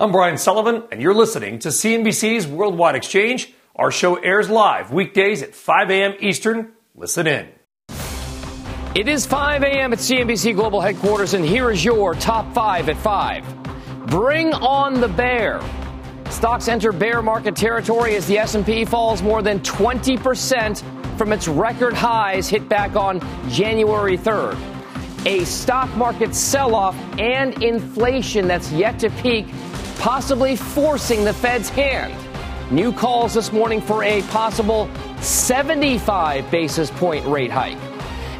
I'm Brian Sullivan, and you're listening to CNBC's Worldwide Exchange. Our show airs live weekdays at 5 a.m. Eastern. Listen in. It is 5 a.m. at CNBC Global Headquarters, and here is your top five at 5. Bring on the bear. Stocks enter bear market territory as the S&P falls more than 20% from its record highs hit back on January 3rd. A stock market sell-off and inflation that's yet to peak, possibly forcing the Fed's hand. New calls this morning for a possible 75 basis point rate hike.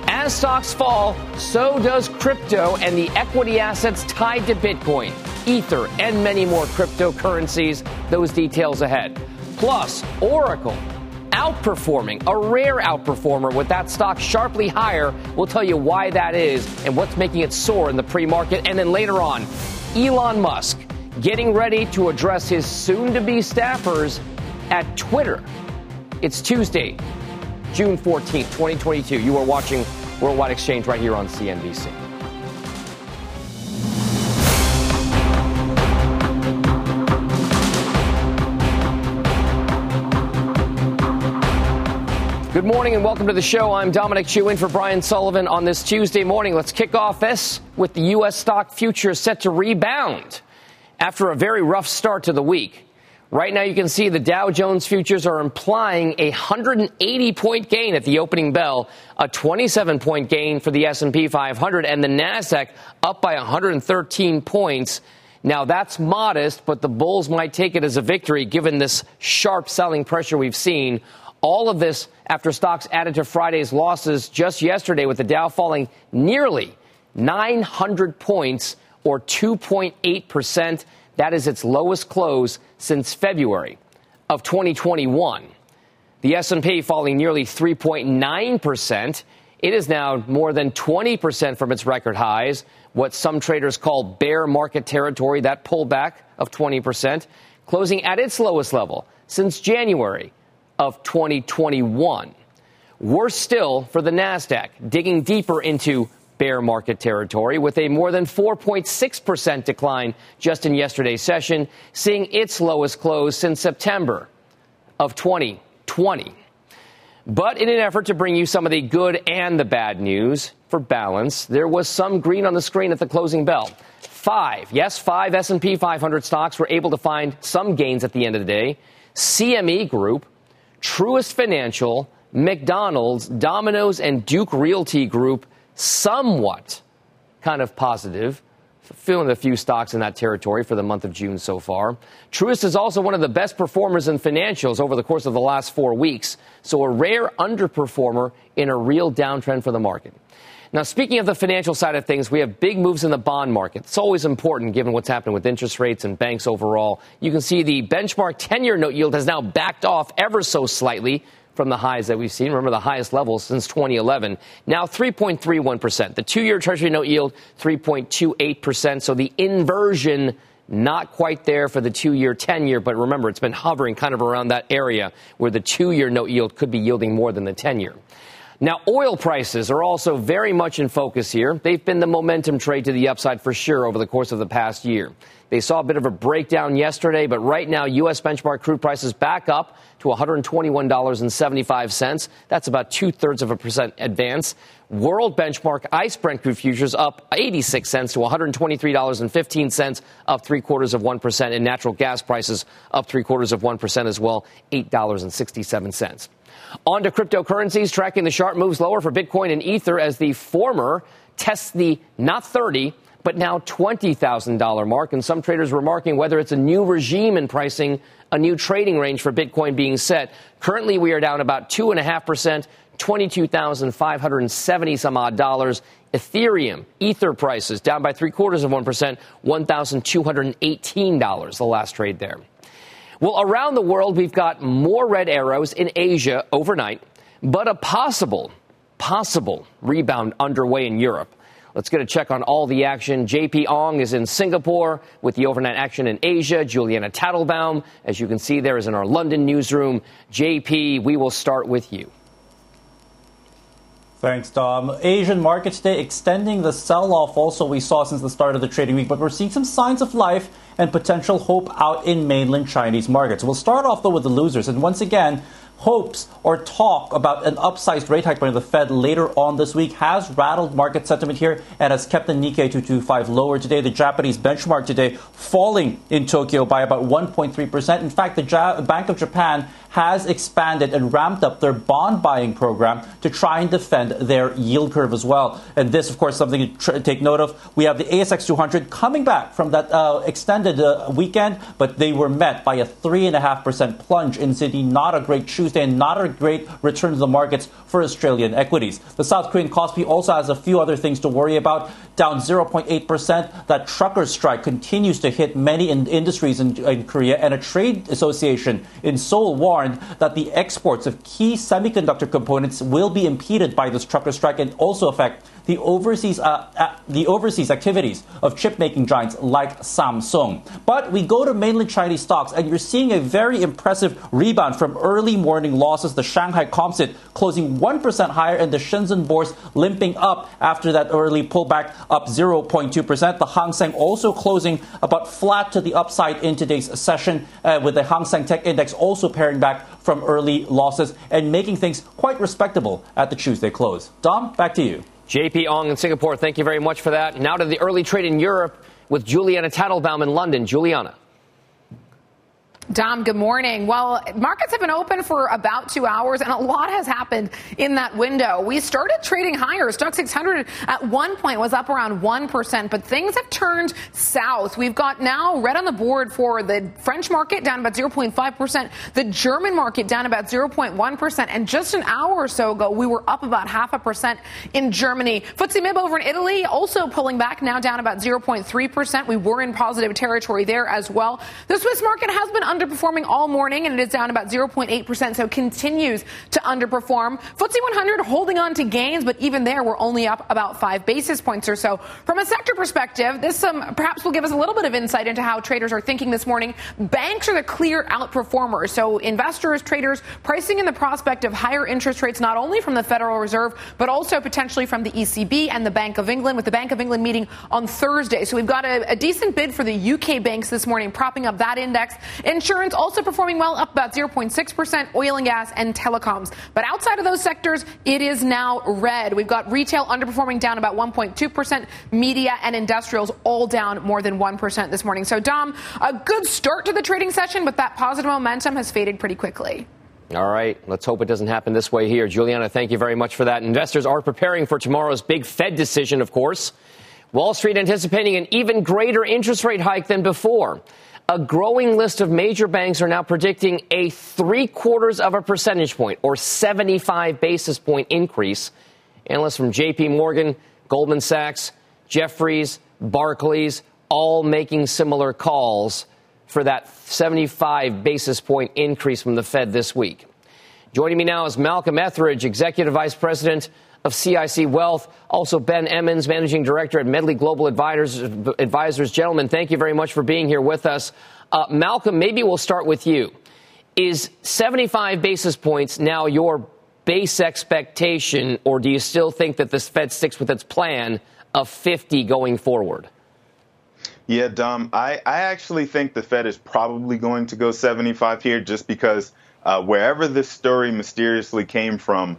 As stocks fall, so does crypto and the equity assets tied to Bitcoin, Ether, and many more cryptocurrencies. Those details ahead. Plus, Oracle outperforming, a rare outperformer with that stock sharply higher. We'll tell you why that is and what's making it soar in the pre-market. And then later on, Elon Musk getting ready to address his soon-to-be staffers at Twitter. It's Tuesday, June 14th, 2022. You are watching Worldwide Exchange right here on CNBC. Good morning and welcome to the show. I'm Dominic Chu in for Brian Sullivan on this Tuesday morning. Let's kick off this with the U.S. stock futures set to rebound after a very rough start to the week. Right now you can see the Dow Jones futures are implying a 180-point gain at the opening bell, a 27-point gain for the S&P 500, and the Nasdaq up by 113 points. Now, that's modest, but the bulls might take it as a victory given this sharp selling pressure we've seen. All of this after stocks added to Friday's losses just yesterday, with the Dow falling nearly 900 points or 2.8%. That is its lowest close since February of 2021. The S&P falling nearly 3.9%. It is now more than 20% from its record highs, what some traders call bear market territory, that pullback of 20%, closing at its lowest level since January of 2021. Worse still for the Nasdaq, digging deeper into bear market territory with a more than 4.6% decline just in yesterday's session, seeing its lowest close since September of 2020. But in an effort to bring you some of the good and the bad news for balance, there was some green on the screen at the closing bell. Five S&P 500 stocks were able to find some gains at the end of the day. CME Group, Truist Financial, McDonald's, Domino's, and Duke Realty Group somewhat kind of positive, filling a few stocks in that territory for the month of June so far. Truist is also one of the best performers in financials over the course of the last 4 weeks, so a rare underperformer in a real downtrend for the market. Now, speaking of the financial side of things, we have big moves in the bond market. It's always important given what's happening with interest rates and banks overall. You can see the benchmark 10-year note yield has now backed off ever so slightly from the highs that we've seen. Remember, the highest levels since 2011. Now 3.31%. The 2-year Treasury note yield, 3.28%. So the inversion not quite there for the 2-year, 10-year. But remember, it's been hovering kind of around that area where the 2-year note yield could be yielding more than the 10-year. Now, oil prices are also very much in focus here. They've been the momentum trade to the upside for sure over the course of the past year. They saw a bit of a breakdown yesterday, but right now, U.S. benchmark crude prices back up to $121.75. That's about 0.2% advance. World benchmark ICE Brent crude futures up 86 cents to $123.15, up 0.75%, and natural gas prices up 0.75% as well, $8.67. On to cryptocurrencies, tracking the sharp moves lower for Bitcoin and Ether as the former tests the not 30, but now $20,000 mark. And some traders were marking whether it's a new regime in pricing, a new trading range for Bitcoin being set. Currently, we are down about 2.5%, $22,570-some-odd. Ethereum, Ether prices down by 0.75%, $1,218, the last trade there. Well, around the world, we've got more red arrows in Asia overnight, but a possible rebound underway in Europe. Let's get a check on all the action. JP Ong is in Singapore with the overnight action in Asia. Juliana Tadelbaum, as you can see there, is in our London newsroom. JP, we will start with you. Thanks, Dom. Asian markets today extending the sell-off also we saw since the start of the trading week, but we're seeing some signs of life and potential hope out in mainland Chinese markets. We'll start off, though, with the losers. And once again, hopes or talk about an upsized rate hike by the Fed later on this week has rattled market sentiment here and has kept the Nikkei 225 lower today. The Japanese benchmark today falling in Tokyo by about 1.3%. In fact, the Bank of Japan has expanded and ramped up their bond buying program to try and defend their yield curve as well. And this, of course, something to take note of. We have the ASX 200 coming back from that extended weekend, but they were met by a 3.5% plunge in Sydney. Not a great Tuesday and not a great return to the markets for Australian equities. The South Korean Kospi also has a few other things to worry about. Down 0.8%. That truckers' strike continues to hit many industries in Korea, and a trade association in Seoul warned that the exports of key semiconductor components will be impeded by this truckers' strike and also affect the overseas activities of chip-making giants like Samsung. But we go to mainland Chinese stocks, and you're seeing a very impressive rebound from early morning losses. The Shanghai Composite closing 1% higher, and the Shenzhen Bourse limping up after that early pullback, up 0.2%. The Hang Seng also closing about flat to the upside in today's session, with the Hang Seng Tech Index also paring back from early losses and making things quite respectable at the Tuesday close. Dom, back to you. JP Ong in Singapore, thank you very much for that. Now to the early trade in Europe with Juliana Tadelbaum in London. Juliana. Dom, good morning. Well, markets have been open for about 2 hours, and a lot has happened in that window. We started trading higher. Stock 600 at one point was up around 1%, but things have turned south. We've got now red on the board for the French market down about 0.5%, the German market down about 0.1%, and just an hour or so ago, we were up about 0.5% in Germany. FTSE MIB over in Italy also pulling back, now down about 0.3%. We were in positive territory there as well. The Swiss market has been underperforming all morning, and it is down about 0.8%, so continues to underperform. FTSE 100 holding on to gains, but even there, we're only up about 5 basis points or so. From a sector perspective, this perhaps will give us a little bit of insight into how traders are thinking this morning. Banks are the clear outperformers, so investors, traders, pricing in the prospect of higher interest rates, not only from the Federal Reserve, but also potentially from the ECB and the Bank of England, with the Bank of England meeting on Thursday. So we've got a decent bid for the UK banks this morning, propping up that index. Insurance also performing well, up about 0.6%, oil and gas and telecoms. But outside of those sectors, it is now red. We've got retail underperforming down about 1.2%, media and industrials all down more than 1% this morning. So, Dom, a good start to the trading session, but that positive momentum has faded pretty quickly. All right. Let's hope it doesn't happen this way here. Juliana, thank you very much for that. Investors are preparing for tomorrow's big Fed decision, of course. Wall Street anticipating an even greater interest rate hike than before. A growing list of major banks are now predicting a 0.75% or 75 basis point increase. Analysts from JP Morgan, Goldman Sachs, Jefferies, Barclays, all making similar calls for that 75 basis point increase from the Fed this week. Joining me now is Malcolm Etheridge, Executive Vice President of CIC Wealth. Also, Ben Emons, Managing Director at Medley Global Advisors. Gentlemen, thank you very much for being here with us. Malcolm, maybe we'll start with you. Is 75 basis points now your base expectation, or do you still think that this Fed sticks with its plan of 50 going forward? Yeah, Dom, I actually think the Fed is probably going to go 75 here just because wherever this story mysteriously came from,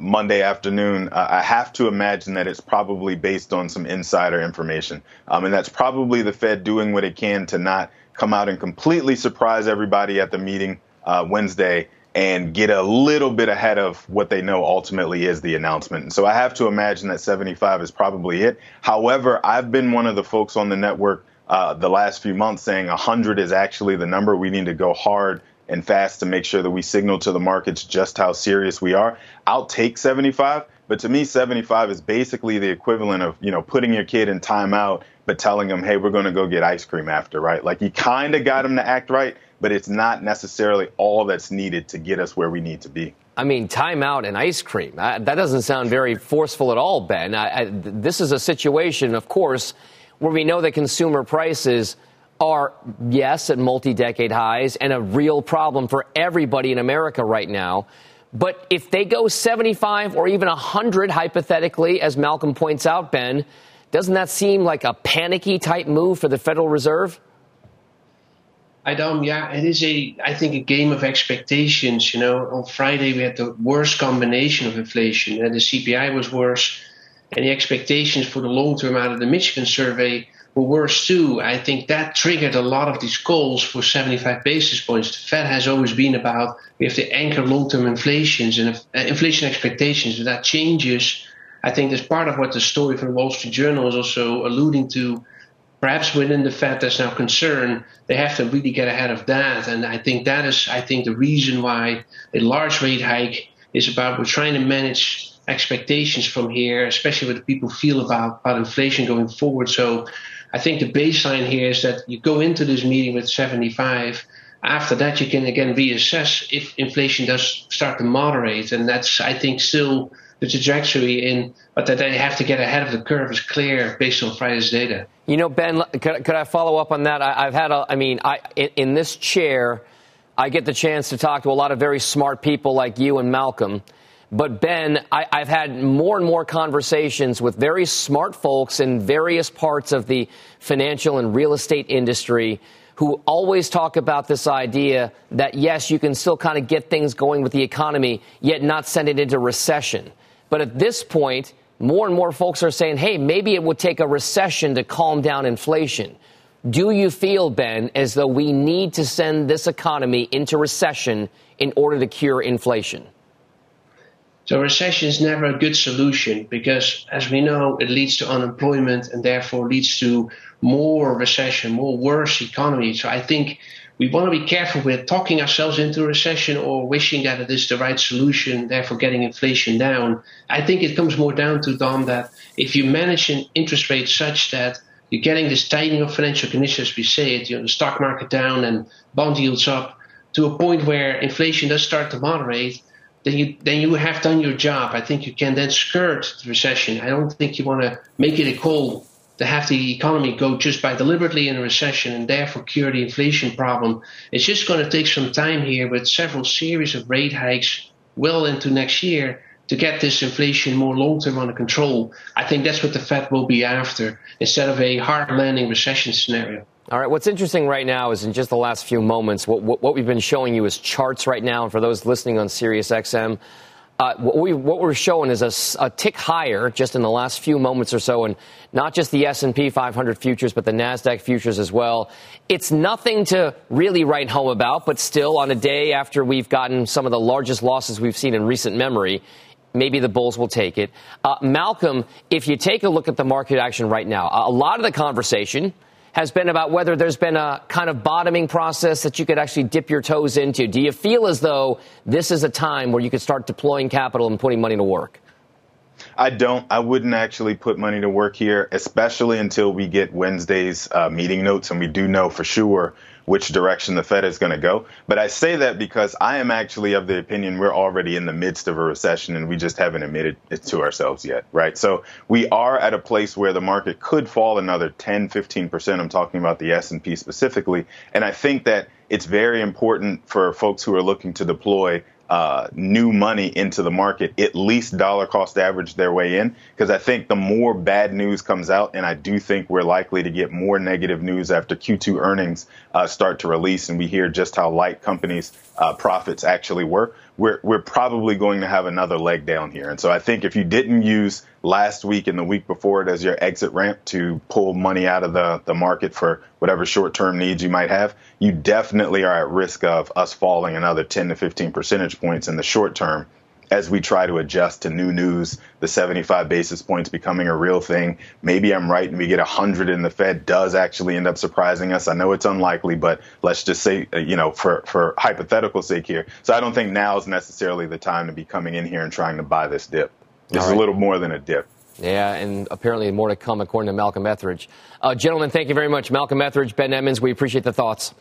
Monday afternoon, I have to imagine that it's probably based on some insider information. And that's probably the Fed doing what it can to not come out and completely surprise everybody at the meeting Wednesday and get a little bit ahead of what they know ultimately is the announcement. And so I have to imagine that 75 is probably it. However, I've been one of the folks on the network the last few months saying 100 is actually the number. We need to go hard and fast to make sure that we signal to the markets just how serious we are. I'll take 75, but to me, 75 is basically the equivalent of, you know, putting your kid in timeout, but telling them, hey, we're going to go get ice cream after, right? Like, you kind of got them to act right, but it's not necessarily all that's needed to get us where we need to be. I mean, timeout and ice cream. That doesn't sound very forceful at all, Ben. This is a situation, of course, where we know that consumer prices are, yes, at multi-decade highs and a real problem for everybody in America right now. But if they go 75 or even 100, hypothetically, as Malcolm points out, Ben, doesn't that seem like a panicky type move for the Federal Reserve? I don't, yeah, it is I think a game of expectations. You know, on Friday we had the worst combination of inflation, and the CPI was worse, and the expectations for the long term out of the Michigan survey were worse too. I think that triggered a lot of these calls for 75 basis points. The Fed has always been about, we have to anchor long term inflations and inflation expectations. If that changes, I think that's part of what the story from Wall Street Journal is also alluding to. Perhaps within the Fed, there's now concern. They have to really get ahead of that. And I think that is, I think, the reason why a large rate hike is about, we're trying to manage expectations from here, especially what people feel about inflation going forward. So I think the baseline here is that you go into this meeting with 75. After that, you can again reassess if inflation does start to moderate. And that's, I think, still the trajectory in, but that they have to get ahead of the curve is clear based on Friday's data. You know, Ben, could I follow up on that? In this chair, I get the chance to talk to a lot of very smart people like you and Malcolm. But Ben, I've had more and more conversations with very smart folks in various parts of the financial and real estate industry who always talk about this idea that, yes, you can still kind of get things going with the economy, yet not send it into recession. But at this point, more and more folks are saying, hey, maybe it would take a recession to calm down inflation. Do you feel, Ben, as though we need to send this economy into recession in order to cure inflation? So recession is never a good solution because, as we know, it leads to unemployment and therefore leads to more recession, more worse economy. So I think we want to be careful with talking ourselves into recession or wishing that it is the right solution, therefore getting inflation down. I think it comes more down to, Dom, that if you manage an interest rate such that you're getting this tightening of financial conditions, we say it, the stock market down and bond yields up, to a point where inflation does start to moderate, then you have done your job. I think you can then skirt the recession. I don't think you want to make it a call to have the economy go just by deliberately in a recession and therefore cure the inflation problem. It's just going to take some time here with several series of rate hikes well into next year to get this inflation more long-term under control. I think that's what the Fed will be after instead of a hard landing recession scenario. All right. What's interesting right now is in just the last few moments, what we've been showing you is charts right now. And for those listening on SiriusXM, what we're showing is a tick higher just in the last few moments or so. And not just the S&P 500 futures, but the Nasdaq futures as well. It's nothing to really write home about, but still on a day after we've gotten some of the largest losses we've seen in recent memory. Maybe the bulls will take it. Malcolm, if you take a look at the market action right now, a lot of the conversation has been about whether there's been a kind of bottoming process that you could actually dip your toes into. Do you feel as though this is a time where you could start deploying capital and putting money to work? I don't. I wouldn't actually put money to work here, especially until we get Wednesday's meeting notes and we do know for sure which direction the Fed is going to go. But I say that because I am actually of the opinion we're already in the midst of a recession and we just haven't admitted it to ourselves yet, right? So we are at a place where the market could fall another 10, 15%. I'm talking about the S&P specifically. And I think that it's very important for folks who are looking to deploy new money into the market, at least dollar cost average their way in, because I think the more bad news comes out, and I do think we're likely to get more negative news after Q2 earnings start to release and we hear just how light companies' profits actually were. we're probably going to have another leg down here. And so I think if you didn't use last week and the week before it as your exit ramp to pull money out of the market for whatever short-term needs you might have, you definitely are at risk of us falling another 10 to 15 percentage points in the short term as we try to adjust to new news, the 75 basis points becoming a real thing. Maybe I'm right and we get 100 and the Fed does actually end up surprising us. I know it's unlikely, but let's just say, you know, for hypothetical sake here. So I don't think now is necessarily the time to be coming in here and trying to buy this dip. This is a little more than a dip. Yeah, and apparently more to come, according to Malcolm Etheridge. Gentlemen, thank you very much. Malcolm Etheridge, Ben Emons, we appreciate the thoughts.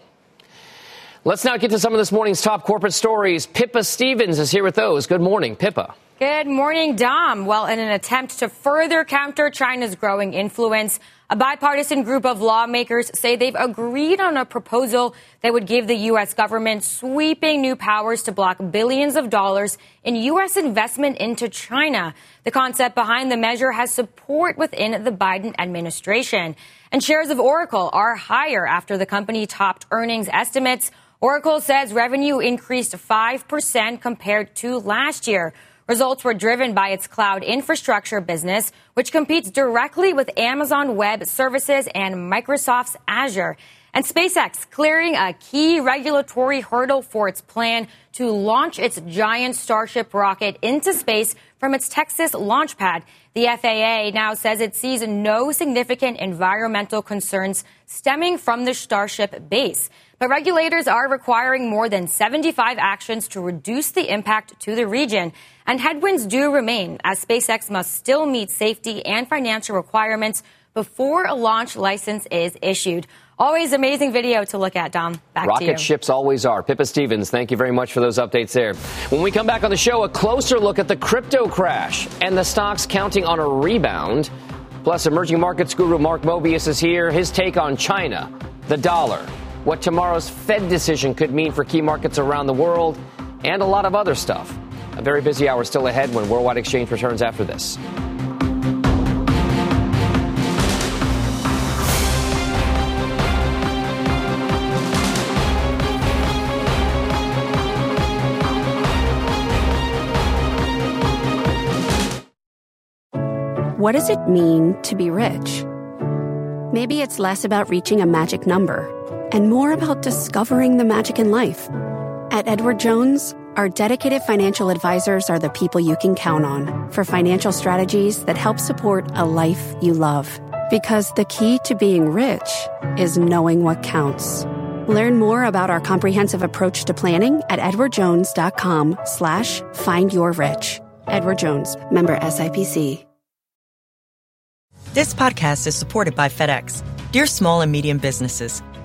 Let's now get to some of this morning's top corporate stories. Pippa Stevens is here with those. Good morning, Pippa. Good morning, Dom. Well, in an attempt to further counter China's growing influence, a bipartisan group of lawmakers say they've agreed on a proposal that would give the U.S. government sweeping new powers to block billions of dollars in U.S. investment into China. The concept behind the measure has support within the Biden administration. And shares of Oracle are higher after the company topped earnings estimates. Oracle says revenue increased 5% compared to last year. Results were driven by its cloud infrastructure business, which competes directly with Amazon Web Services and Microsoft's Azure. And SpaceX clearing a key regulatory hurdle for its plan to launch its giant Starship rocket into space from its Texas launch pad. The FAA now says it sees no significant environmental concerns stemming from the Starship base. But regulators are requiring more than 75 actions to reduce the impact to the region. And headwinds do remain, as SpaceX must still meet safety and financial requirements before a launch license is issued. Always amazing video to look at, Dom. Back to you. Rocket ships always are. Pippa Stevens, thank you very much for those updates there. When we come back on the show, a closer look at the crypto crash and the stocks counting on a rebound. Plus, emerging markets guru Mark Mobius is here. His take on China, the dollar, what tomorrow's Fed decision could mean for key markets around the world, and a lot of other stuff. A very busy hour still ahead when Worldwide Exchange returns after this. What does it mean to be rich? Maybe it's less about reaching a magic number and more about discovering the magic in life. At Edward Jones, our dedicated financial advisors are the people you can count on for financial strategies that help support a life you love. Because the key to being rich is knowing what counts. Learn more about our comprehensive approach to planning at edwardjones.com/findyourrich. Edward Jones, member SIPC. This podcast is supported by FedEx. Dear small and medium businesses,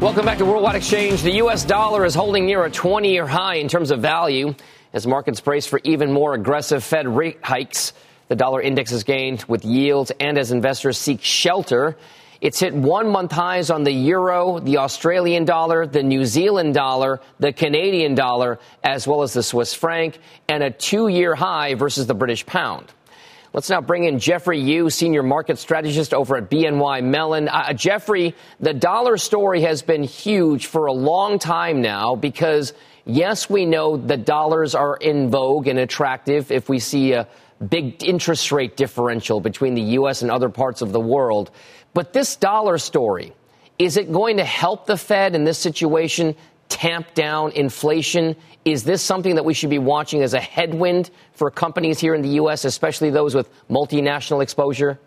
Welcome back to Worldwide Exchange. The U.S. dollar is holding near a 20-year high in terms of value as markets brace for even more aggressive Fed rate hikes. The dollar index has gained with yields, and as investors seek shelter, it's hit one-month highs on the euro, the Australian dollar, the New Zealand dollar, the Canadian dollar, as well as the Swiss franc, and a two-year high versus the British pound. Let's now bring in Jeffrey Yu, senior market strategist over at BNY Mellon. Jeffrey, the dollar story has been huge for a long time now because, yes, we know the dollars are in vogue and attractive if we see a big interest rate differential between the U.S. and other parts of the world. But this dollar story, is it going to help the Fed in this situation tamp down inflation? Is this something that we should be watching as a headwind for companies here in the U.S., especially those with multinational exposure?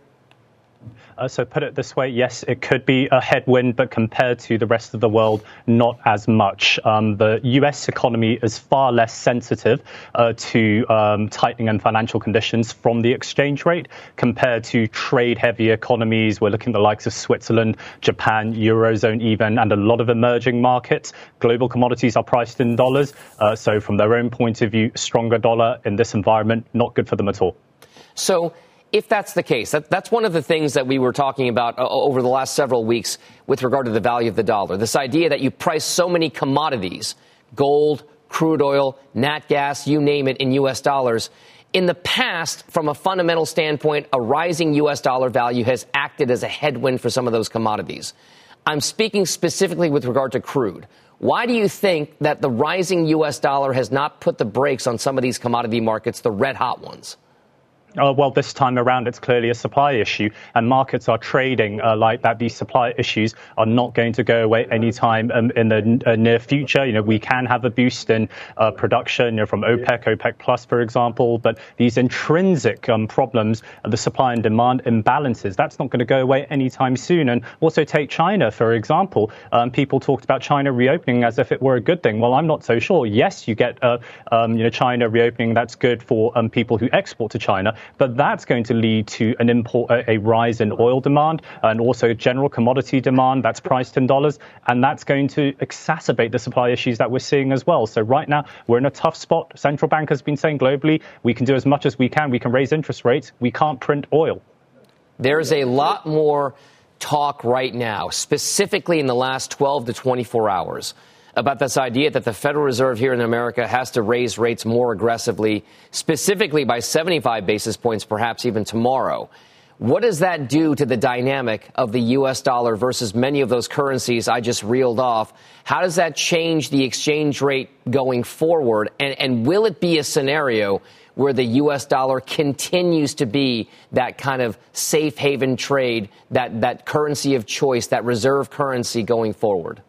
So put it this way, yes, it could be a headwind, but compared to the rest of the world, not as much. The U.S. economy is far less sensitive to tightening and financial conditions from the exchange rate compared to trade-heavy economies. We're looking at the likes of Switzerland, Japan, Eurozone even, and a lot of emerging markets. Global commodities are priced in dollars. So from their own point of view, stronger dollar in this environment, not good for them at all. So if that's the case, that's one of the things that we were talking about over the last several weeks with regard to the value of the dollar. This idea that you price so many commodities, gold, crude oil, nat gas, you name it, in U.S. dollars. In the past, from a fundamental standpoint, a rising U.S. dollar value has acted as a headwind for some of those commodities. I'm speaking specifically with regard to crude. Why do you think that the rising U.S. dollar has not put the brakes on some of these commodity markets, the red hot ones? Well, this time around, it's clearly a supply issue, and markets are trading like that. These supply issues are not going to go away anytime in the near future. You know, we can have a boost in production, you know, from OPEC, OPEC Plus, for example, but these intrinsic problems, the supply and demand imbalances, that's not going to go away anytime soon. And also take China, for example. People talked about China reopening as if it were a good thing. Well, I'm not so sure. Yes, you get you know, China reopening. That's good for people who export to China. But that's going to lead to an a rise in oil demand and also general commodity demand that's priced in dollars. And that's going to exacerbate the supply issues that we're seeing as well. So right now, we're in a tough spot. Central Bank has been saying globally, we can do as much as we can. We can raise interest rates. We can't print oil. There's a lot more talk right now, specifically in the last 12 to 24 hours, about this idea that the Federal Reserve here in America has to raise rates more aggressively, specifically by 75 basis points, perhaps even tomorrow. What does that do to the dynamic of the U.S. dollar versus many of those currencies I just reeled off? How does that change the exchange rate going forward? And will it be a scenario where the U.S. dollar continues to be that kind of safe haven trade, that currency of choice, that reserve currency going forward?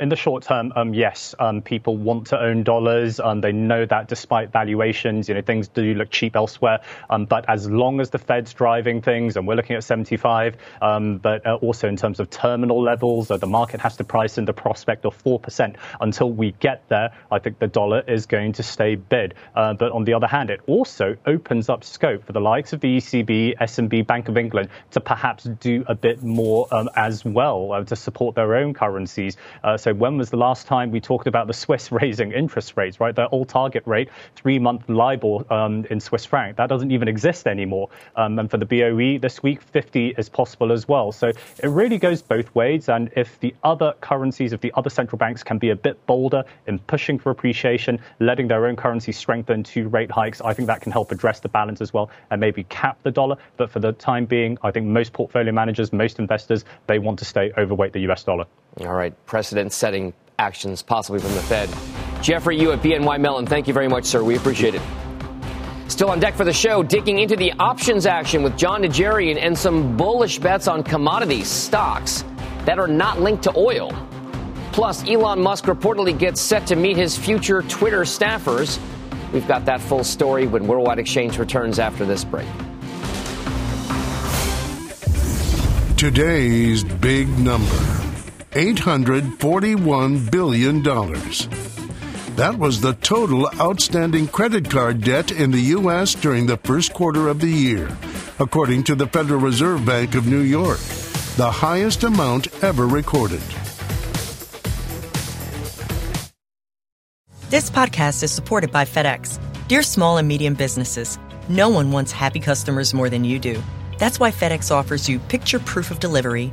In the short term, yes, people want to own dollars. They know that despite valuations, you know, things do look cheap elsewhere. But as long as the Fed's driving things, and we're looking at 75, but also in terms of terminal levels, the market has to price in the prospect of 4%. Until we get there, I think the dollar is going to stay bid. But on the other hand, it also opens up scope for the likes of the ECB, S&P, Bank of England to perhaps do a bit more as well to support their own currencies. So when was the last time we talked about the Swiss raising interest rates, right? Their old target rate, 3-month LIBOR in Swiss franc, that doesn't even exist anymore. And for the BOE this week, 50 is possible as well. So it really goes both ways. And if the other currencies, if the other central banks can be a bit bolder in pushing for appreciation, letting their own currency strengthen to rate hikes, I think that can help address the balance as well and maybe cap the dollar. But for the time being, I think most portfolio managers, most investors, they want to stay overweight the US dollar. All right. Precedent-setting actions, possibly from the Fed. Jeffrey Yu at BNY Mellon, thank you very much, sir. We appreciate it. Still on deck for the show, digging into the options action with Jon Najarian and some bullish bets on commodity stocks that are not linked to oil. Plus, Elon Musk reportedly gets set to meet his future Twitter staffers. We've got that full story when Worldwide Exchange returns after this break. Today's big number. $841 billion. That was the total outstanding credit card debt in the U.S. during the first quarter of the year, according to the Federal Reserve Bank of New York, the highest amount ever recorded. This podcast is supported by FedEx. Dear small and medium businesses, no one wants happy customers more than you do. That's why FedEx offers you picture proof of delivery,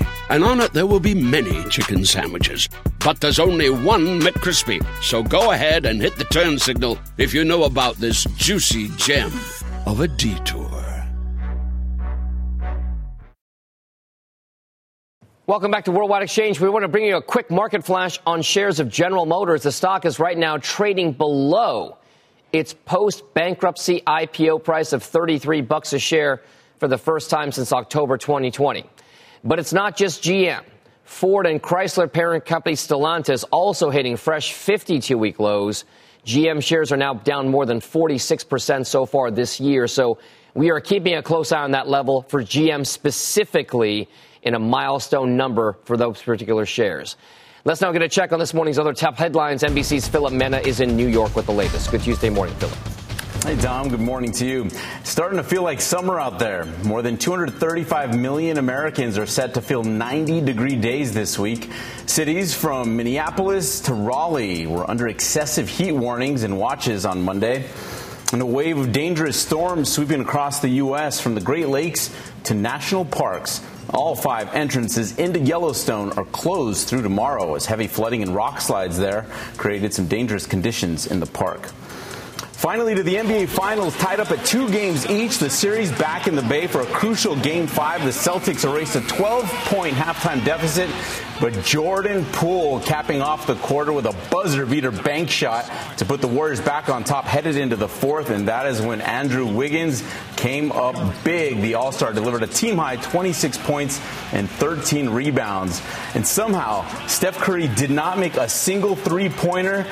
and on it there will be many chicken sandwiches. But there's only one McCrispy, so go ahead and hit the turn signal if you know about this juicy gem of a detour. Welcome back to Worldwide Exchange. We want to bring you a quick market flash on shares of General Motors. The stock is right now trading below its post-bankruptcy IPO price of $33 a share for the first time since October 2020. But it's not just GM. Ford and Chrysler parent company Stellantis also hitting fresh 52-week lows. GM shares are now down more than 46% so far this year. So we are keeping a close eye on that level for GM specifically, in a milestone number for those particular shares. Let's now get a check on this morning's other top headlines. NBC's Philip Mena is in New York with the latest. Good Tuesday morning, Philip. Hey, Dom. Good morning to you. Starting to feel like summer out there. More than 235 million Americans are set to feel 90-degree days this week. Cities from Minneapolis to Raleigh were under excessive heat warnings and watches on Monday. And a wave of dangerous storms sweeping across the U.S. from the Great Lakes to national parks. All five entrances into Yellowstone are closed through tomorrow as heavy flooding and rock slides there created some dangerous conditions in the park. Finally, to the NBA Finals, tied up at 2 games each. The series back in the Bay for a crucial Game 5. The Celtics erased a 12-point halftime deficit, but Jordan Poole capping off the quarter with a buzzer-beater bank shot to put the Warriors back on top, headed into the fourth, and that is when Andrew Wiggins came up big. The All-Star delivered a team-high 26 points and 13 rebounds. And somehow, Steph Curry did not make a single three-pointer.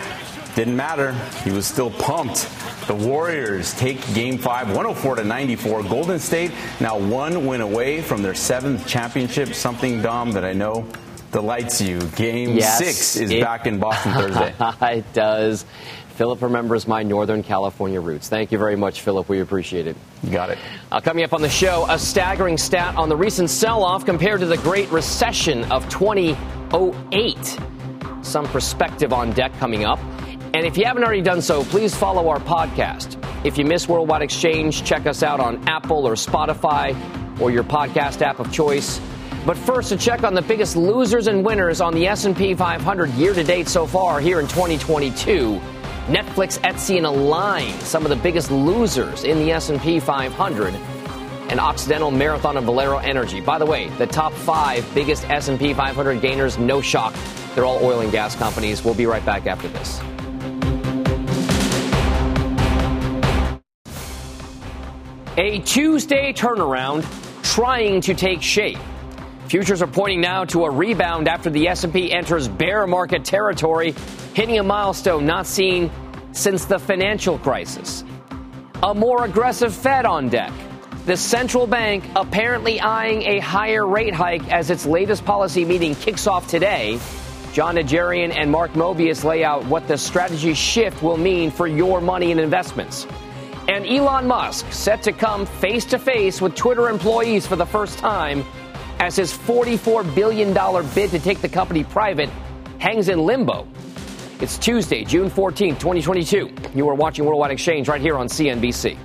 Didn't matter. He was still pumped. The Warriors take Game 5, 104-94. Golden State now 1 win away from their 7th championship. Something, Dom, that I know delights you. Game 6 is back in Boston Thursday. It does. Philip remembers my Northern California roots. Thank you very much, Philip. We appreciate it. You got it. Coming up on the show, a staggering stat on the recent sell-off compared to the Great Recession of 2008. Some perspective on deck coming up. And if you haven't already done so, please follow our podcast. If you miss Worldwide Exchange, check us out on Apple or Spotify or your podcast app of choice. But first, a check on the biggest losers and winners on the S&P 500 year-to-date so far here in 2022. Netflix, Etsy, and Align, some of the biggest losers in the S&P 500. And Occidental, Marathon, and Valero Energy. By the way, the top 5 biggest S&P 500 gainers, no shock. They're all oil and gas companies. We'll be right back after this. A Tuesday turnaround trying to take shape. Futures are pointing now to a rebound after the S&P enters bear market territory, hitting a milestone not seen since the financial crisis. A more aggressive Fed on deck. The central bank apparently eyeing a higher rate hike as its latest policy meeting kicks off today. Jon Najarian and Mark Mobius lay out what the strategy shift will mean for your money and investments. And Elon Musk set to come face-to-face with Twitter employees for the first time as his $44 billion bid to take the company private hangs in limbo. It's Tuesday, June 14, 2022. You are watching Worldwide Exchange right here on CNBC.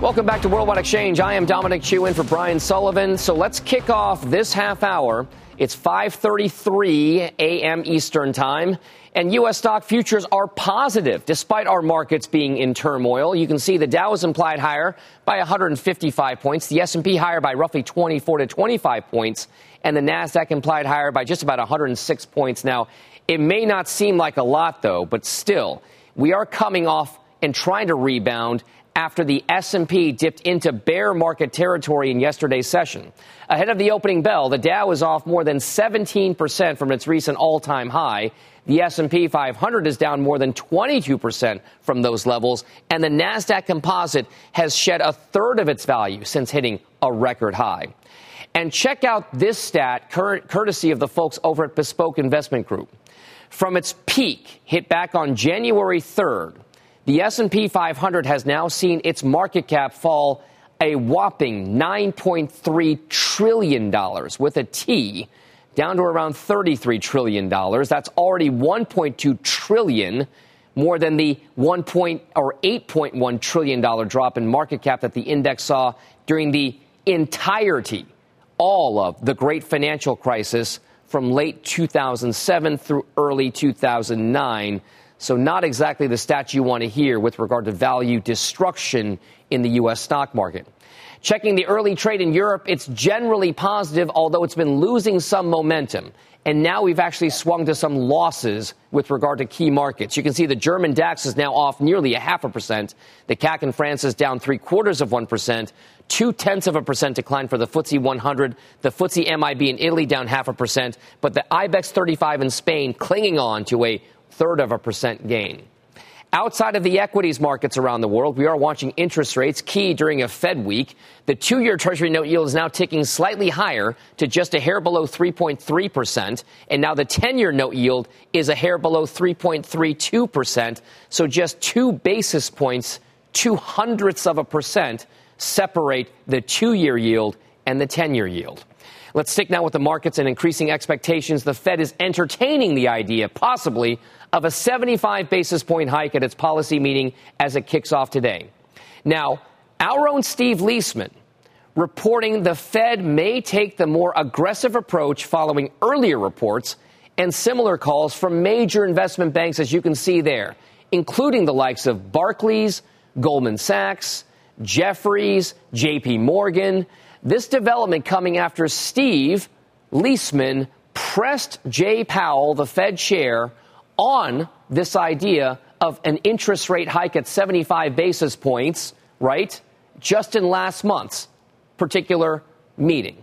Welcome back to Worldwide Exchange. I am Dominic Chu in for Brian Sullivan. So let's kick off this half hour. It's 5:33 a.m. Eastern Time, and U.S. stock futures are positive despite our markets being in turmoil. You can see the Dow is implied higher by 155 points, the S&P higher by roughly 24 to 25 points, and the Nasdaq implied higher by just about 106 points. Now, it may not seem like a lot, though, but still, we are coming off and trying to rebound after the S&P dipped into bear market territory in yesterday's session. Ahead of the opening bell, the Dow is off more than 17% from its recent all-time high. The S&P 500 is down more than 22% from those levels, and the Nasdaq Composite has shed a third of its value since hitting a record high. And check out this stat, courtesy of the folks over at Bespoke Investment Group. From its peak, hit back on January 3rd, the S&P 500 has now seen its market cap fall a whopping $9.3 trillion with a T, down to around $33 trillion. That's already $1.2 trillion, more than the $8.1 trillion drop in market cap that the index saw during the entirety, all of the great financial crisis from late 2007 through early 2009. So not exactly the stats you want to hear with regard to value destruction in the U.S. stock market. Checking the early trade in Europe, it's generally positive, although it's been losing some momentum. And now we've actually swung to some losses with regard to key markets. You can see the German DAX is now off nearly 0.5%. The CAC in France is down 0.75%. 0.2% decline for the FTSE 100. The FTSE MIB in Italy down 0.5%. But the IBEX 35 in Spain clinging on to a 0.33% gain. Outside of the equities markets around the world, we are watching interest rates, key during a Fed week. The two-year Treasury note yield is now ticking slightly higher to just a hair below 3.3%. And now the 10-year note yield is a hair below 3.32%. So just 2 basis points, 0.02% separate the two-year yield and the 10-year yield. Let's stick now with the markets and increasing expectations. The Fed is entertaining the idea, possibly, of a 75 basis point hike at its policy meeting as it kicks off today. Now, our own Steve Leisman reporting the Fed may take the more aggressive approach following earlier reports and similar calls from major investment banks, as you can see there, including the likes of Barclays, Goldman Sachs, Jefferies, JP Morgan. This development coming after Steve Leisman pressed Jay Powell, the Fed chair, on this idea of an interest rate hike at 75 basis points, right, just in last month's particular meeting.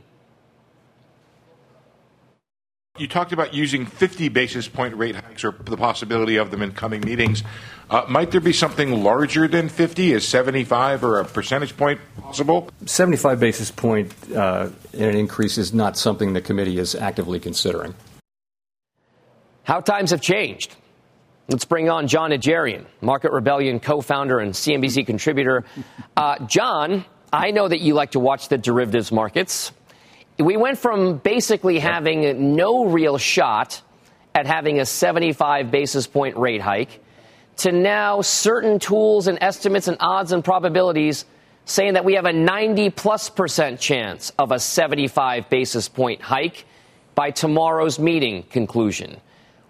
You talked about using 50 basis point rate hikes or the possibility of them in coming meetings. Might there be something larger than 50? Is 75 or a percentage point possible? 75 basis point in an increase is not something the committee is actively considering. How times have changed. Let's bring on Jon Najarian, Market Rebellion co-founder and CNBC contributor. Jon, I know that you like to watch the derivatives markets. We went from basically having no real shot at having a 75 basis point rate hike to now certain tools and estimates and odds and probabilities saying that we have a 90+% chance of a 75 basis point hike by tomorrow's meeting conclusion.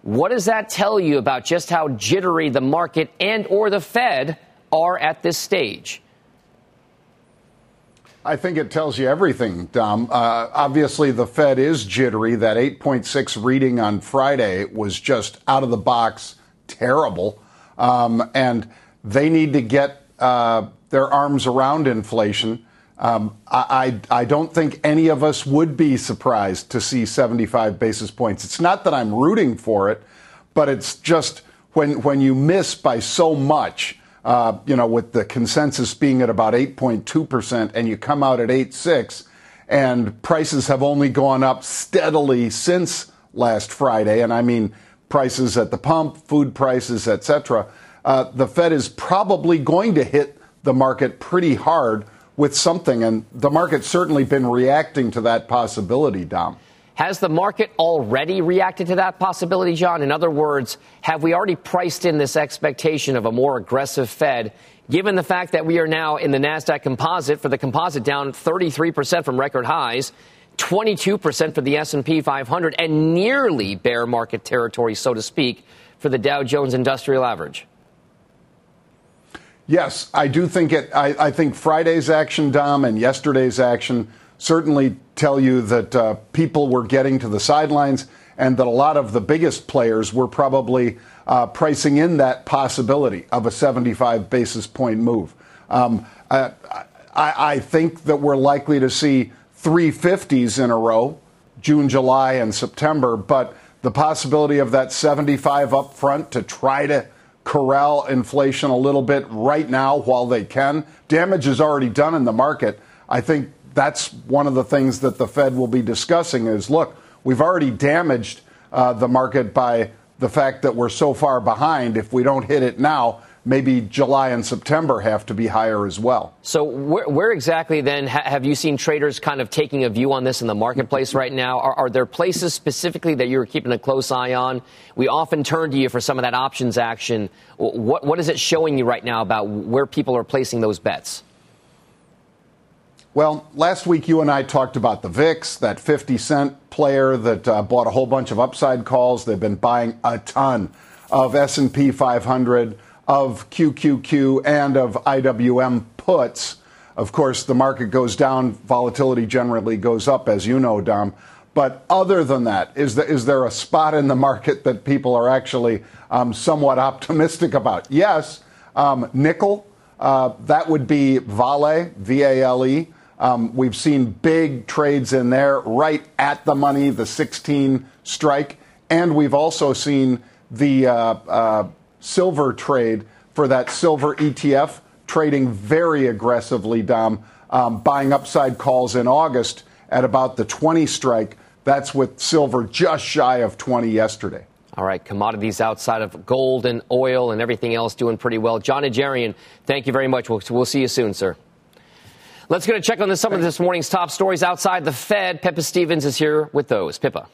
What does that tell you about just how jittery the market and or the Fed are at this stage? I think it tells you everything, Dom. Obviously, the Fed is jittery. That 8.6 reading on Friday was just out of the box terrible. And they need to get their arms around inflation. I don't think any of us would be surprised to see 75 basis points. It's not that I'm rooting for it, but it's just when you miss by so much, with the consensus being at about 8.2% and you come out at 8.6 and prices have only gone up steadily since last Friday. And I mean, prices at the pump, food prices, et cetera. The Fed is probably going to hit the market pretty hard with something. And the market's certainly been reacting to that possibility, Dom. Has the market already reacted to that possibility, Jon? In other words, have we already priced in this expectation of a more aggressive Fed, given the fact that we are now in the Nasdaq composite, for the composite down 33% from record highs, 22% for the S&P 500, and nearly bear market territory, so to speak, for the Dow Jones Industrial Average? Yes, I do think it. I think Friday's action, Dom, and yesterday's action certainly tell you that people were getting to the sidelines and that a lot of the biggest players were probably pricing in that possibility of a 75 basis point move. I think that we're likely to see 350s in a row, June, July, and September, but the possibility of that 75 up front to try to corral inflation a little bit right now while they can, damage is already done in the market. I think that's one of the things that the Fed will be discussing is, look, we've already damaged the market by the fact that we're so far behind. If we don't hit it now, maybe July and September have to be higher as well. So where exactly then have you seen traders kind of taking a view on this in the marketplace right now? Are there places specifically that you're keeping a close eye on? We often turn to you for some of that options action. What is it showing you right now about where people are placing those bets? Well, last week you and I talked about the VIX, that 50-cent player that bought a whole bunch of upside calls. They've been buying a ton. of S&P 500, of QQQ, and of IWM puts. Of course, the market goes down, volatility generally goes up, as you know, Dom. But other than that, is there a spot in the market that people are actually somewhat optimistic about? Yes, nickel, that would be Vale, V-A-L-E. We've seen big trades in there, right at the money, the 16 strike. And we've also seen the silver trade for that silver ETF trading very aggressively, Dom, buying upside calls in August at about the 20 strike. That's with silver just shy of 20 yesterday. All right, commodities outside of gold and oil and everything else doing pretty well. Jon Najarian, thank you very much. We'll see you soon, sir. Let's get a check on some of this morning's top stories outside the Fed. Pippa Stevens is here with those. Pippa.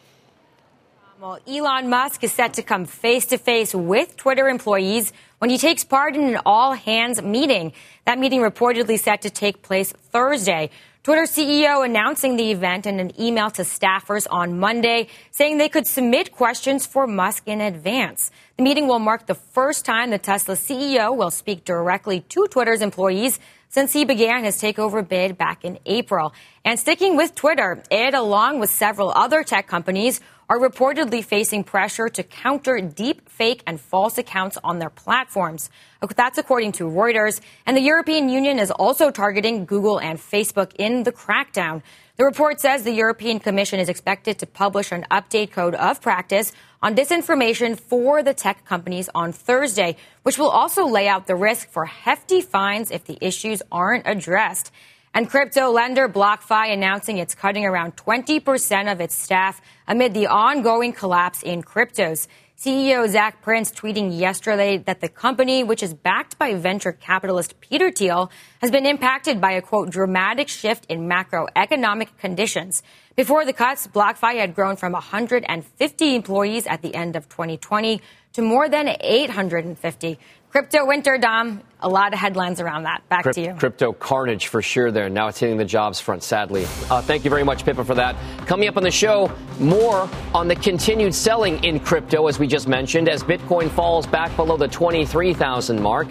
Well, Elon Musk is set to come face-to-face with Twitter employees when he takes part in an all-hands meeting. That meeting reportedly set to take place Thursday. Twitter CEO announcing the event in an email to staffers on Monday, saying they could submit questions for Musk in advance. The meeting will mark the first time the Tesla CEO will speak directly to Twitter's employees since he began his takeover bid back in April. And sticking with Twitter, it, along with several other tech companies, are reportedly facing pressure to counter deep fake and false accounts on their platforms. That's according to Reuters. And the European Union is also targeting Google and Facebook in the crackdown. The report says the European Commission is expected to publish an update code of practice on disinformation for the tech companies on Thursday, which will also lay out the risk for hefty fines if the issues aren't addressed. And crypto lender BlockFi announcing it's cutting around 20% of its staff amid the ongoing collapse in cryptos. CEO Zach Prince tweeting yesterday that the company, which is backed by venture capitalist Peter Thiel, has been impacted by a, quote, dramatic shift in macroeconomic conditions. Before the cuts, BlockFi had grown from 150 employees at the end of 2020 to more than 850. Crypto winter, Dom. A lot of headlines around that. Back to you. Crypto carnage for sure there. Now it's hitting the jobs front, sadly. Thank you very much, Pippa, for that. Coming up on the show, more on the continued selling in crypto, as we just mentioned, as Bitcoin falls back below the 23,000 mark.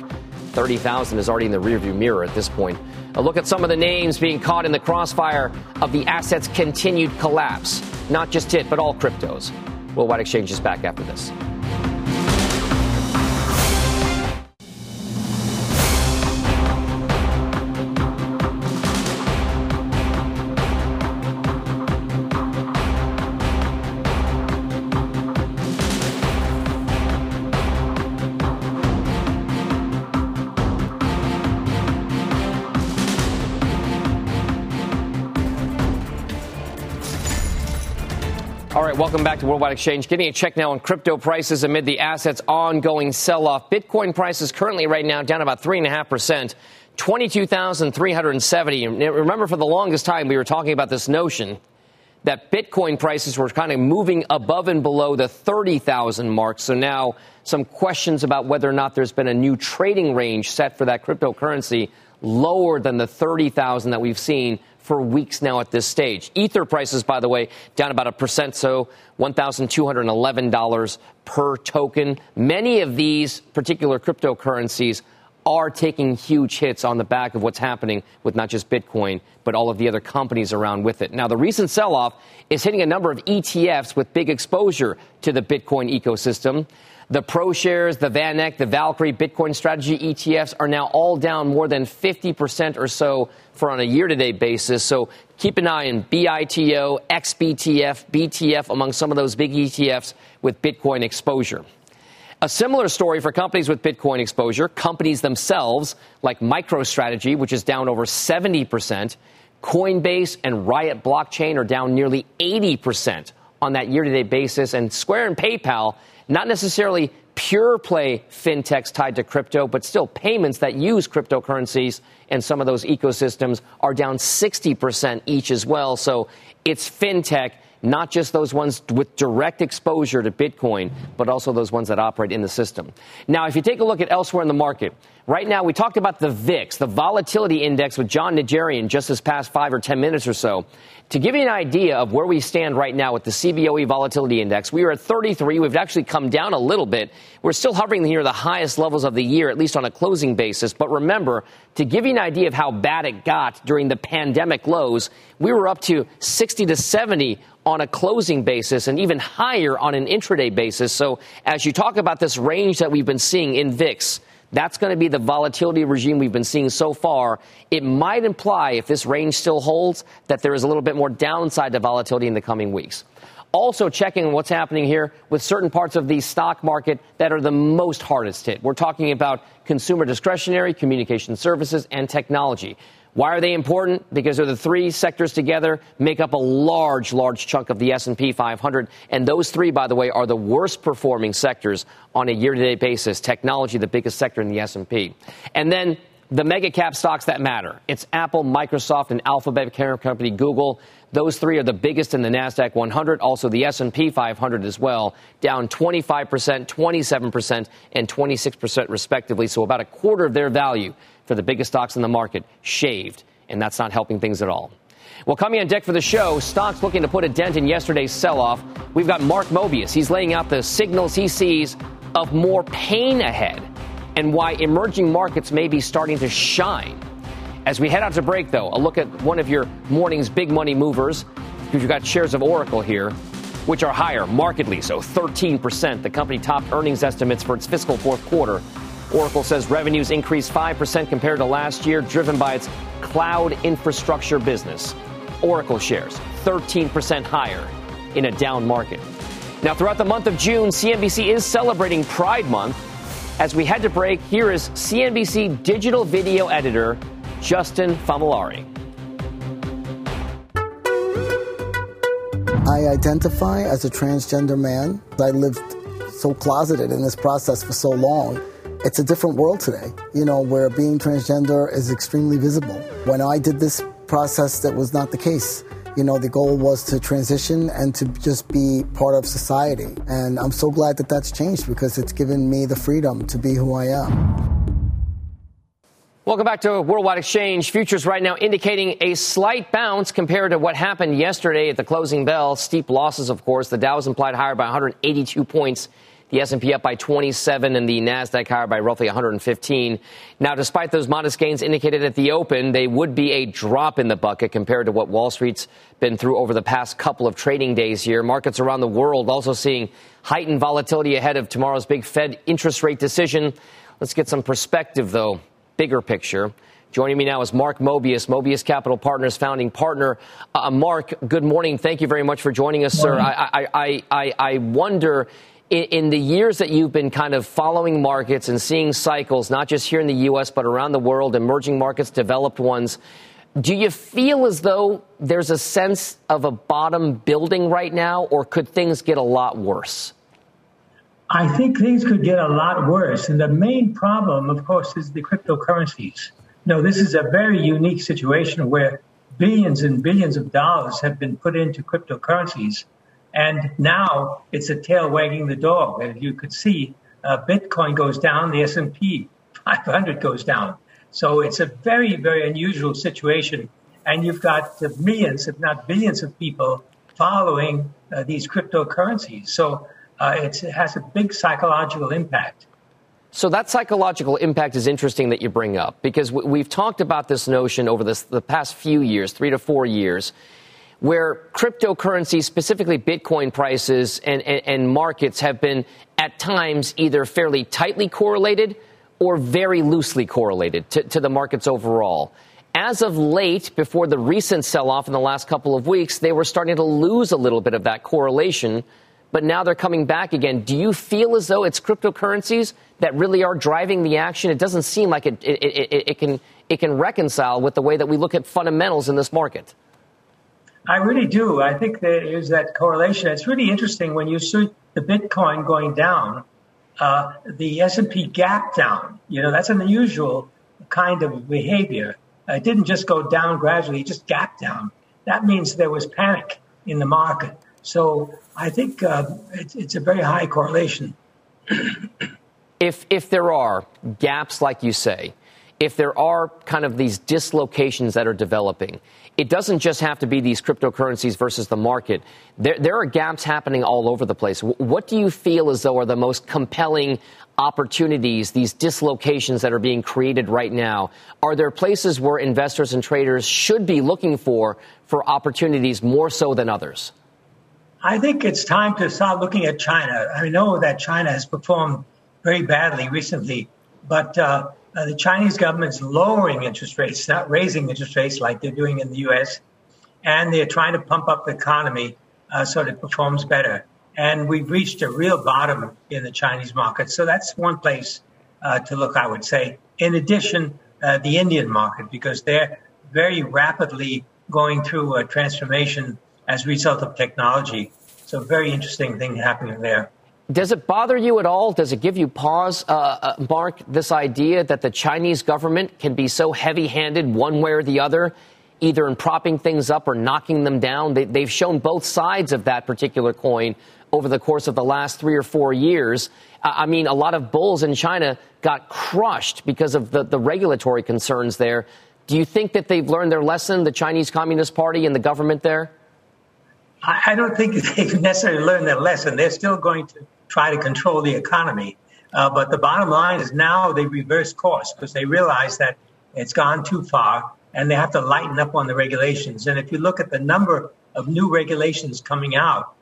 30,000 is already in the rearview mirror at this point. A look at some of the names being caught in the crossfire of the asset's continued collapse. Not just it, but all cryptos. Worldwide Exchange is back after this. Welcome back to Worldwide Exchange. Getting a check now on crypto prices amid the asset's ongoing sell-off. Bitcoin prices currently right now down about 3.5%, 22,370. Remember, for the longest time, we were talking about this notion that Bitcoin prices were kind of moving above and below the 30,000 mark. So now some questions about whether or not there's been a new trading range set for that cryptocurrency lower than the 30,000 that we've seen for weeks now at this stage. Ether prices, by the way, down about 1%, so $1,211 per token. Many of these particular cryptocurrencies are taking huge hits on the back of what's happening with not just Bitcoin, but all of the other companies around with it. Now, the recent sell-off is hitting a number of ETFs with big exposure to the Bitcoin ecosystem. The ProShares, the VanEck, the Valkyrie, Bitcoin Strategy ETFs are now all down more than 50% or so for on a year-to-date basis. So keep an eye on BITO, XBTF, BTF, among some of those big ETFs with Bitcoin exposure. A similar story for companies with Bitcoin exposure, companies themselves, like MicroStrategy, which is down over 70%. Coinbase and Riot Blockchain are down nearly 80% on that year-to-date basis. And Square and PayPal, not necessarily pure play fintechs tied to crypto, but still payments that use cryptocurrencies and some of those ecosystems, are down 60% each as well. So it's fintech not just those ones with direct exposure to Bitcoin, but also those ones that operate in the system. Now, if you take a look at elsewhere in the market, right now we talked about the VIX, the volatility index with Jon Najarian just this past 5 or 10 minutes or so. To give you an idea of where we stand right now with the CBOE volatility index, we are at 33. We've actually come down a little bit. We're still hovering near the highest levels of the year, at least on a closing basis. But remember, to give you an idea of how bad it got during the pandemic lows, we were up to 60 to 70 on a closing basis and even higher on an intraday basis. So as you talk about this range that we've been seeing in VIX, that's going to be the volatility regime we've been seeing so far. It might imply, if this range still holds, that there is a little bit more downside to volatility in the coming weeks. Also checking what's happening here with certain parts of the stock market that are the most hardest hit. We're talking about consumer discretionary, communication services, and technology. Why are they important? Because they're the three sectors together make up a large, large chunk of the S&P 500. And those three, by the way, are the worst performing sectors on a year-to-date basis. Technology, the biggest sector in the S&P. And then the mega cap stocks that matter. It's Apple, Microsoft, and Alphabet parent company Google. Those three are the biggest in the Nasdaq 100, also the S&P 500 as well, down 25%, 27%, and 26% respectively. So about a quarter of their value for the biggest stocks in the market shaved, and that's not helping things at all. Well, coming on deck for the show, stocks looking to put a dent in yesterday's sell-off. We've got Mark Mobius. He's laying out the signals he sees of more pain ahead and why emerging markets may be starting to shine. As we head out to break, though, a look at one of your morning's big money movers, because you've got shares of Oracle here, which are higher markedly, so 13%. The company topped earnings estimates for its fiscal fourth quarter. Oracle says revenues increased 5% compared to last year, driven by its cloud infrastructure business. Oracle shares 13% higher in a down market. Now, throughout the month of June, CNBC is celebrating Pride Month. As we head to break, here is CNBC digital video editor Justin Famolari. I identify as a transgender man. I lived so closeted in this process for so long. It's a different world today, you know, where being transgender is extremely visible. When I did this process, that was not the case. You know, the goal was to transition and to just be part of society. And I'm so glad that that's changed because it's given me the freedom to be who I am. Welcome back to Worldwide Exchange. Futures right now indicating a slight bounce compared to what happened yesterday at the closing bell. Steep losses, of course. The Dow is implied higher by 182 points. The S&P up by 27 and the Nasdaq higher by roughly 115. Now, despite those modest gains indicated at the open, they would be a drop in the bucket compared to what Wall Street's been through over the past couple of trading days here. Markets around the world also seeing heightened volatility ahead of tomorrow's big Fed interest rate decision. Let's get some perspective, though. Bigger picture. Joining me now is Mark Mobius, Mobius Capital Partners founding partner. Mark, good morning. Thank you very much for joining us, sir. I wonder, in the years that you've been kind of following markets and seeing cycles, not just here in the U.S., but around the world, emerging markets, developed ones, do you feel as though there's a sense of a bottom building right now, or could things get a lot worse? I think things could get a lot worse. And the main problem, of course, is the cryptocurrencies. No, this is a very unique situation where billions and billions of dollars have been put into cryptocurrencies. And now it's a tail wagging the dog. As you could see, Bitcoin goes down, the S&P 500 goes down. So it's a very, very unusual situation. And you've got millions, if not billions of people following these cryptocurrencies. So it has a big psychological impact. So that psychological impact is interesting that you bring up, because we've talked about this notion over the past few years, 3 to 4 years, where cryptocurrency, specifically Bitcoin prices and markets, have been at times either fairly tightly correlated or very loosely correlated to the markets overall. As of late, before the recent sell-off in the last couple of weeks, they were starting to lose a little bit of that correlation, but now they're coming back again. Do you feel as though it's cryptocurrencies that really are driving the action? It doesn't seem like it can reconcile with the way that we look at fundamentals in this market. I really do. I think there is that correlation. It's really interesting when you see the Bitcoin going down, the S&P gap down. You know, that's an unusual kind of behavior. It didn't just go down gradually, it just gapped down. That means there was panic in the market. So I think it's a very high correlation. If there are gaps, like you say, if there are kind of these dislocations that are developing, it doesn't just have to be these cryptocurrencies versus the market. There are gaps happening all over the place. What do you feel as though are the most compelling opportunities, these dislocations that are being created right now? Are there places where investors and traders should be looking for opportunities more so than others? I think it's time to start looking at China. I know that China has performed very badly recently, but the Chinese government's lowering interest rates, not raising interest rates like they're doing in the U.S., and they're trying to pump up the economy so that it performs better. And we've reached a real bottom in the Chinese market. So that's one place to look, I would say. In addition, the Indian market, because they're very rapidly going through a transformation as a result of technology. So very interesting thing happening there. Does it bother you at all? Does it give you pause, Mark, this idea that the Chinese government can be so heavy-handed one way or the other, either in propping things up or knocking them down? They've shown both sides of that particular coin over the course of the last 3 or 4 years. I mean, a lot of bulls in China got crushed because of the regulatory concerns there. Do you think that they've learned their lesson, the Chinese Communist Party and the government there? I don't think they've necessarily learned their lesson. They're still going to try to control the economy. But the bottom line is now they reverse course because they realize that it's gone too far and they have to lighten up on the regulations. And if you look at the number of new regulations coming out,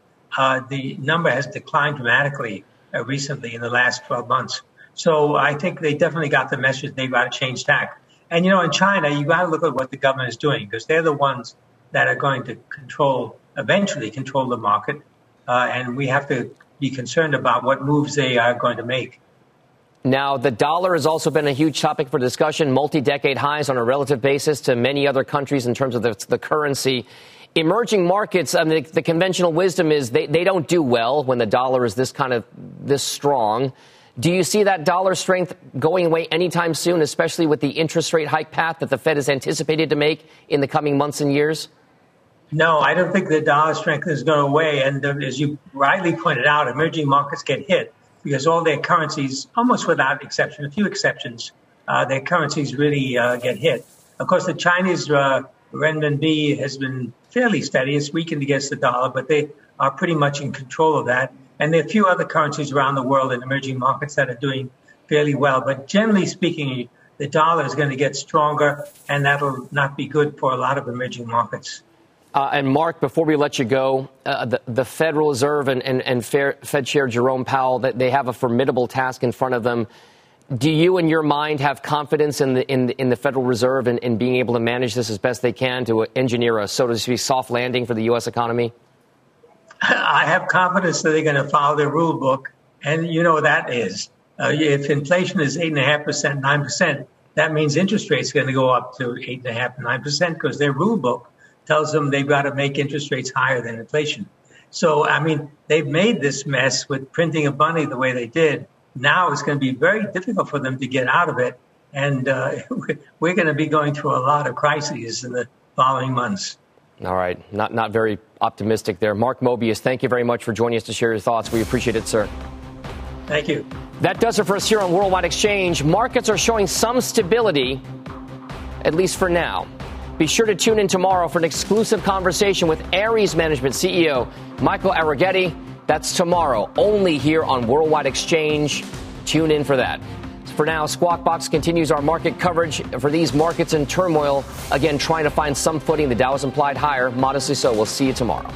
the number has declined dramatically recently in the last 12 months. So I think they definitely got the message they've got to change tack. And, in China, you've got to look at what the government is doing because they're the ones that are going to eventually control the market. And we have to be concerned about what moves they are going to make. Now, the dollar has also been a huge topic for discussion, multi-decade highs on a relative basis to many other countries in terms of the currency. Emerging markets, I mean, the conventional wisdom is they don't do well when the dollar is this strong. Do you see that dollar strength going away anytime soon, especially with the interest rate hike path that the Fed is anticipated to make in the coming months and years? No, I don't think the dollar strength is going away. And as you rightly pointed out, emerging markets get hit because all their currencies, almost without exception, a few exceptions, their currencies really get hit. Of course, the Chinese renminbi has been fairly steady. It's weakened against the dollar, but they are pretty much in control of that. And there are a few other currencies around the world in emerging markets that are doing fairly well. But generally speaking, the dollar is going to get stronger, and that'll not be good for a lot of emerging markets. And, Mark, before we let you go, the Federal Reserve and Fed Chair Jerome Powell, they have a formidable task in front of them. Do you, in your mind, have confidence in the Federal Reserve and in being able to manage this as best they can to engineer a, so to speak, soft landing for the U.S. economy? I have confidence that they're going to follow their rule book. And you know what that is. If inflation is 8.5%, 9%, that means interest rates are going to go up to 8.5%, 9% because their rule book tells them they've got to make interest rates higher than inflation. So, they've made this mess with printing of money the way they did. Now it's going to be very difficult for them to get out of it. And we're going to be going through a lot of crises in the following months. All right. Not very optimistic there. Mark Mobius, thank you very much for joining us to share your thoughts. We appreciate it, sir. Thank you. That does it for us here on Worldwide Exchange. Markets are showing some stability, at least for now. Be sure to tune in tomorrow for an exclusive conversation with Ares Management CEO Michael Arrighetti. That's tomorrow, only here on Worldwide Exchange. Tune in for that. For now, Squawk Box continues our market coverage for these markets in turmoil. Again, trying to find some footing. The Dow is implied higher, modestly so. We'll see you tomorrow.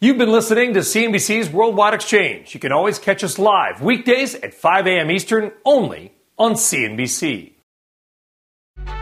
You've been listening to CNBC's Worldwide Exchange. You can always catch us live weekdays at 5 a.m. Eastern, only on CNBC.